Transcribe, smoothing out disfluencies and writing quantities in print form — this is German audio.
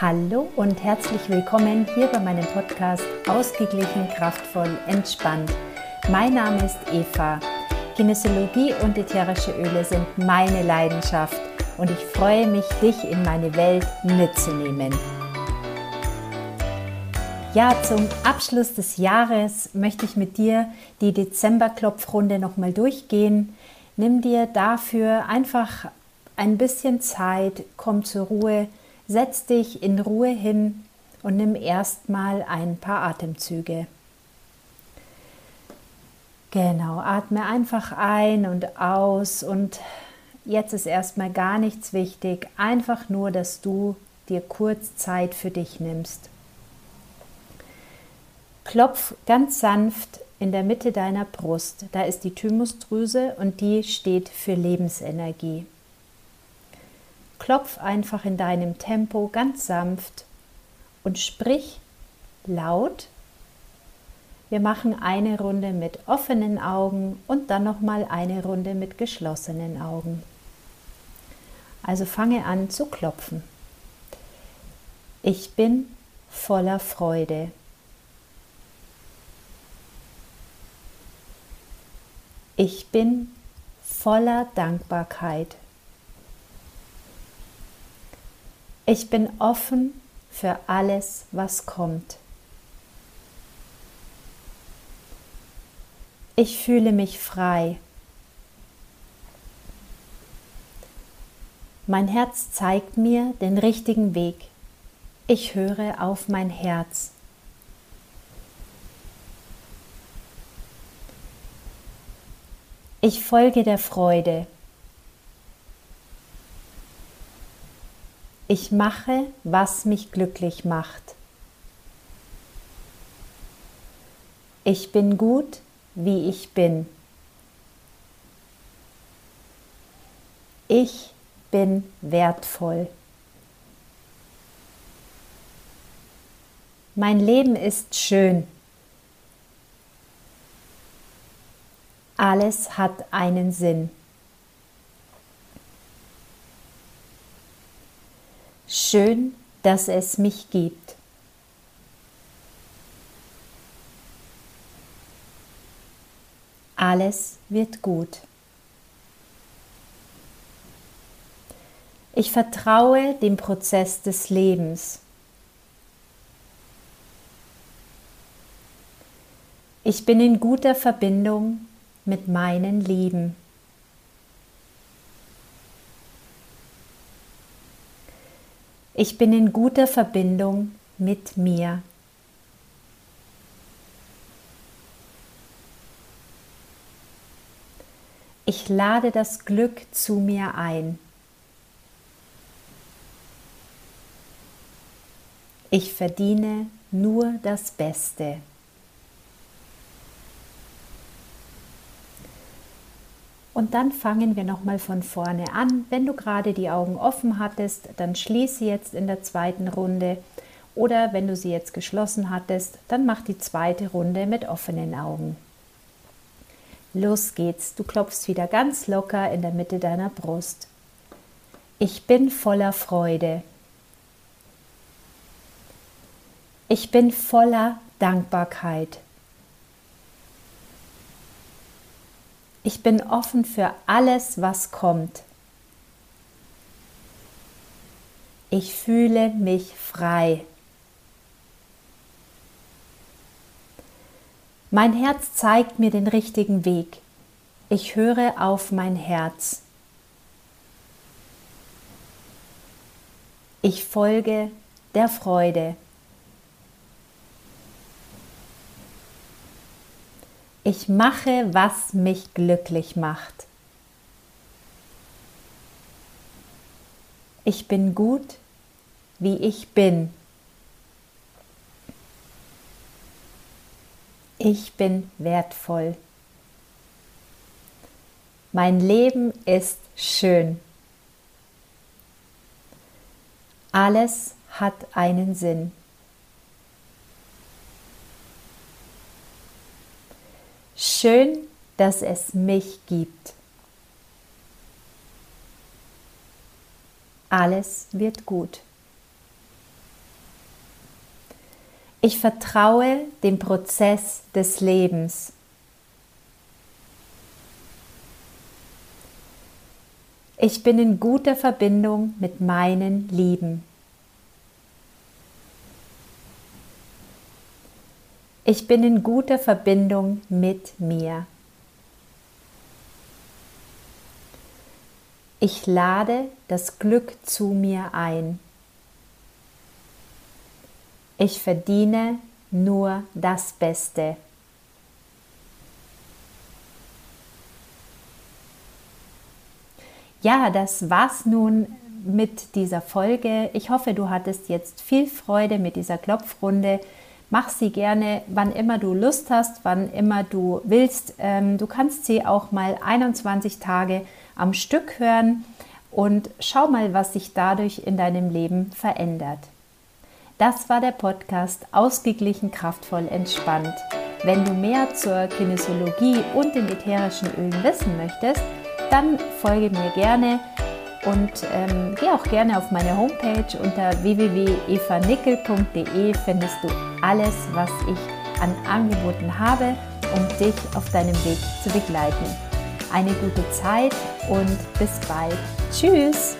Hallo und herzlich willkommen hier bei meinem Podcast Ausgeglichen, Kraftvoll, Entspannt. Mein Name ist Eva. Kinesiologie und ätherische Öle sind meine Leidenschaft und ich freue mich, dich in meine Welt mitzunehmen. Ja, zum Abschluss des Jahres möchte ich mit dir die Dezember-Klopfrunde nochmal durchgehen. Nimm dir dafür einfach ein bisschen Zeit, komm zur Ruhe, setz dich in Ruhe hin und nimm erstmal ein paar Atemzüge. Genau, atme einfach ein und aus und jetzt ist erstmal gar nichts wichtig, einfach nur, dass du dir kurz Zeit für dich nimmst. Klopf ganz sanft in der Mitte deiner Brust, da ist die Thymusdrüse und die steht für Lebensenergie. Klopf einfach in deinem Tempo ganz sanft und sprich laut. Wir machen eine Runde mit offenen Augen und dann nochmal eine Runde mit geschlossenen Augen. Also fange an zu klopfen. Ich bin voller Freude. Ich bin voller Dankbarkeit. Ich bin offen für alles, was kommt. Ich fühle mich frei. Mein Herz zeigt mir den richtigen Weg. Ich höre auf mein Herz. Ich folge der Freude. Ich mache, was mich glücklich macht. Ich bin gut, wie ich bin. Ich bin wertvoll. Mein Leben ist schön. Alles hat einen Sinn. Schön, dass es mich gibt. Alles wird gut. Ich vertraue dem Prozess des Lebens. Ich bin in guter Verbindung mit meinen Lieben. Ich bin in guter Verbindung mit mir. Ich lade das Glück zu mir ein. Ich verdiene nur das Beste. Und dann fangen wir nochmal von vorne an. Wenn du gerade die Augen offen hattest, dann schließe jetzt in der zweiten Runde. Oder wenn du sie jetzt geschlossen hattest, dann mach die zweite Runde mit offenen Augen. Los geht's, du klopfst wieder ganz locker in der Mitte deiner Brust. Ich bin voller Freude. Ich bin voller Dankbarkeit. Ich bin offen für alles, was kommt. Ich fühle mich frei. Mein Herz zeigt mir den richtigen Weg. Ich höre auf mein Herz. Ich folge der Freude. Ich mache, was mich glücklich macht. Ich bin gut, wie ich bin. Ich bin wertvoll. Mein Leben ist schön. Alles hat einen Sinn. Schön, dass es mich gibt. Alles wird gut. Ich vertraue dem Prozess des Lebens. Ich bin in guter Verbindung mit meinen Lieben. Ich bin in guter Verbindung mit mir. Ich lade das Glück zu mir ein. Ich verdiene nur das Beste. Ja, das war's nun mit dieser Folge. Ich hoffe, du hattest jetzt viel Freude mit dieser Klopfrunde. Mach sie gerne, wann immer du Lust hast, wann immer du willst. Du kannst sie auch mal 21 Tage am Stück hören und schau mal, was sich dadurch in deinem Leben verändert. Das war der Podcast Ausgeglichen, Kraftvoll, Entspannt. Wenn du mehr zur Kinesiologie und den ätherischen Ölen wissen möchtest, dann folge mir gerne und geh auch gerne auf meine Homepage. Unter www.evanickel.de findest du alles, was ich an Angeboten habe, um dich auf deinem Weg zu begleiten. Eine gute Zeit und bis bald. Tschüss!